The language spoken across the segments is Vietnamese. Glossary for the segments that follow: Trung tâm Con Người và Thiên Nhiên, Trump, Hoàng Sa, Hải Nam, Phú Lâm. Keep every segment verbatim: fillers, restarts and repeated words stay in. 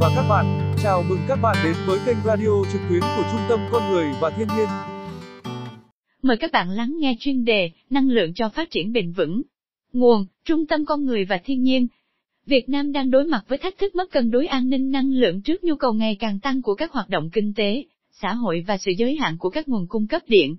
và các bạn, chào mừng các bạn đến với kênh radio trực tuyến của Trung tâm Con Người và Thiên Nhiên. Mời các bạn lắng nghe chuyên đề Năng lượng cho phát triển bền vững. Nguồn, Trung tâm Con Người và Thiên Nhiên. Việt Nam đang đối mặt với thách thức mất cân đối an ninh năng lượng trước nhu cầu ngày càng tăng của các hoạt động kinh tế, xã hội và sự giới hạn của các nguồn cung cấp điện.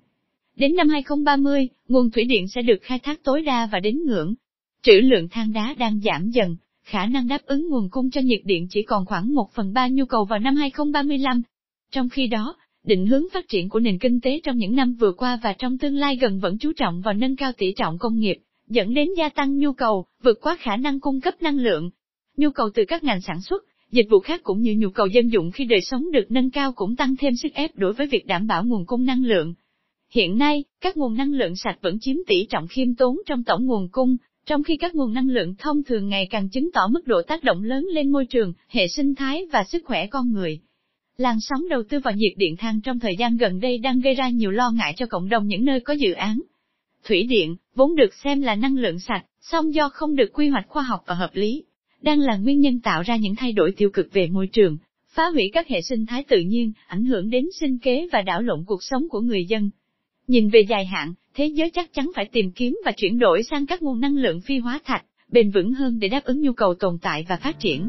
Đến năm hai không ba mươi, nguồn thủy điện sẽ được khai thác tối đa và đến ngưỡng. Trữ lượng than đá đang giảm dần, khả năng đáp ứng nguồn cung cho nhiệt điện chỉ còn khoảng một phần ba nhu cầu vào năm hai không ba lăm. Trong khi đó, định hướng phát triển của nền kinh tế trong những năm vừa qua và trong tương lai gần vẫn chú trọng vào nâng cao tỷ trọng công nghiệp, dẫn đến gia tăng nhu cầu, vượt quá khả năng cung cấp năng lượng. Nhu cầu từ các ngành sản xuất, dịch vụ khác cũng như nhu cầu dân dụng khi đời sống được nâng cao cũng tăng thêm sức ép đối với việc đảm bảo nguồn cung năng lượng. Hiện nay, các nguồn năng lượng sạch vẫn chiếm tỷ trọng khiêm tốn trong tổng nguồn cung, trong khi các nguồn năng lượng thông thường ngày càng chứng tỏ mức độ tác động lớn lên môi trường, hệ sinh thái và sức khỏe con người. Làn sóng đầu tư vào nhiệt điện than trong thời gian gần đây đang gây ra nhiều lo ngại cho cộng đồng những nơi có dự án thủy điện, vốn được xem là năng lượng sạch, song do không được quy hoạch khoa học và hợp lý, đang là nguyên nhân tạo ra những thay đổi tiêu cực về môi trường, phá hủy các hệ sinh thái tự nhiên, ảnh hưởng đến sinh kế và đảo lộn cuộc sống của người dân. Nhìn về dài hạn, thế giới chắc chắn phải tìm kiếm và chuyển đổi sang các nguồn năng lượng phi hóa thạch, bền vững hơn để đáp ứng nhu cầu tồn tại và phát triển.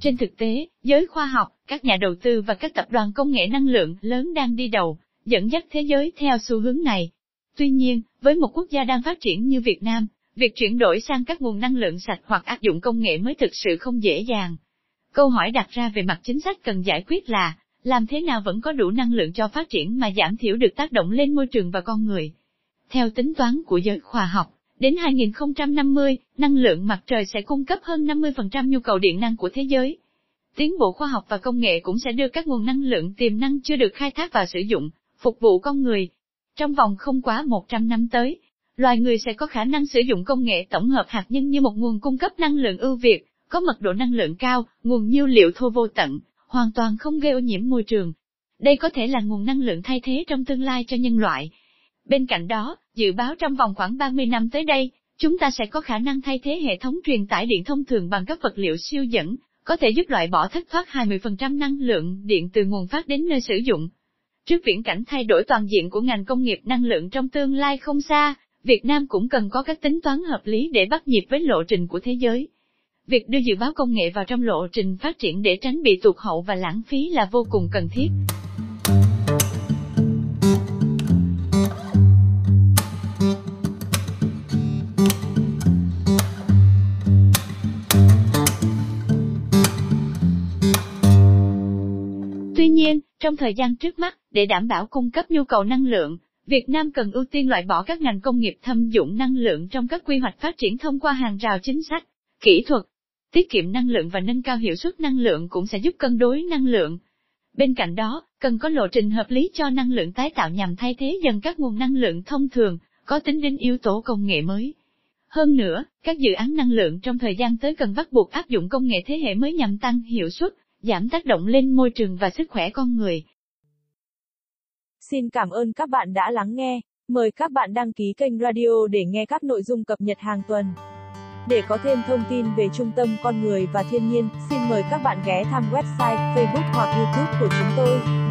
Trên thực tế, giới khoa học, các nhà đầu tư và các tập đoàn công nghệ năng lượng lớn đang đi đầu, dẫn dắt thế giới theo xu hướng này. Tuy nhiên, với một quốc gia đang phát triển như Việt Nam, việc chuyển đổi sang các nguồn năng lượng sạch hoặc áp dụng công nghệ mới thực sự không dễ dàng. Câu hỏi đặt ra về mặt chính sách cần giải quyết là, làm thế nào vẫn có đủ năng lượng cho phát triển mà giảm thiểu được tác động lên môi trường và con người? Theo tính toán của giới khoa học, đến hai không năm mươi, năng lượng mặt trời sẽ cung cấp hơn năm mươi phần trăm nhu cầu điện năng của thế giới. Tiến bộ khoa học và công nghệ cũng sẽ đưa các nguồn năng lượng tiềm năng chưa được khai thác vào sử dụng, phục vụ con người. Trong vòng không quá một trăm năm tới, loài người sẽ có khả năng sử dụng công nghệ tổng hợp hạt nhân như một nguồn cung cấp năng lượng ưu việt, có mật độ năng lượng cao, nguồn nhiên liệu thô vô tận, hoàn toàn không gây ô nhiễm môi trường. Đây có thể là nguồn năng lượng thay thế trong tương lai cho nhân loại. Bên cạnh đó, dự báo trong vòng khoảng ba mươi năm tới đây, chúng ta sẽ có khả năng thay thế hệ thống truyền tải điện thông thường bằng các vật liệu siêu dẫn, có thể giúp loại bỏ thất thoát hai mươi phần trăm năng lượng điện từ nguồn phát đến nơi sử dụng. Trước viễn cảnh thay đổi toàn diện của ngành công nghiệp năng lượng trong tương lai không xa, Việt Nam cũng cần có các tính toán hợp lý để bắt nhịp với lộ trình của thế giới. Việc đưa dự báo công nghệ vào trong lộ trình phát triển để tránh bị tụt hậu và lãng phí là vô cùng cần thiết. Tuy nhiên, trong thời gian trước mắt, để đảm bảo cung cấp nhu cầu năng lượng, Việt Nam cần ưu tiên loại bỏ các ngành công nghiệp thâm dụng năng lượng trong các quy hoạch phát triển thông qua hàng rào chính sách, kỹ thuật. Tiết kiệm năng lượng và nâng cao hiệu suất năng lượng cũng sẽ giúp cân đối năng lượng. Bên cạnh đó, cần có lộ trình hợp lý cho năng lượng tái tạo nhằm thay thế dần các nguồn năng lượng thông thường, có tính đến yếu tố công nghệ mới. Hơn nữa, các dự án năng lượng trong thời gian tới cần bắt buộc áp dụng công nghệ thế hệ mới nhằm tăng hiệu suất, giảm tác động lên môi trường và sức khỏe con người. Xin cảm ơn các bạn đã lắng nghe. Mời các bạn đăng ký kênh radio để nghe các nội dung cập nhật hàng tuần. Để có thêm thông tin về Trung tâm Con Người và Thiên Nhiên, xin mời các bạn ghé thăm website, Facebook hoặc YouTube của chúng tôi.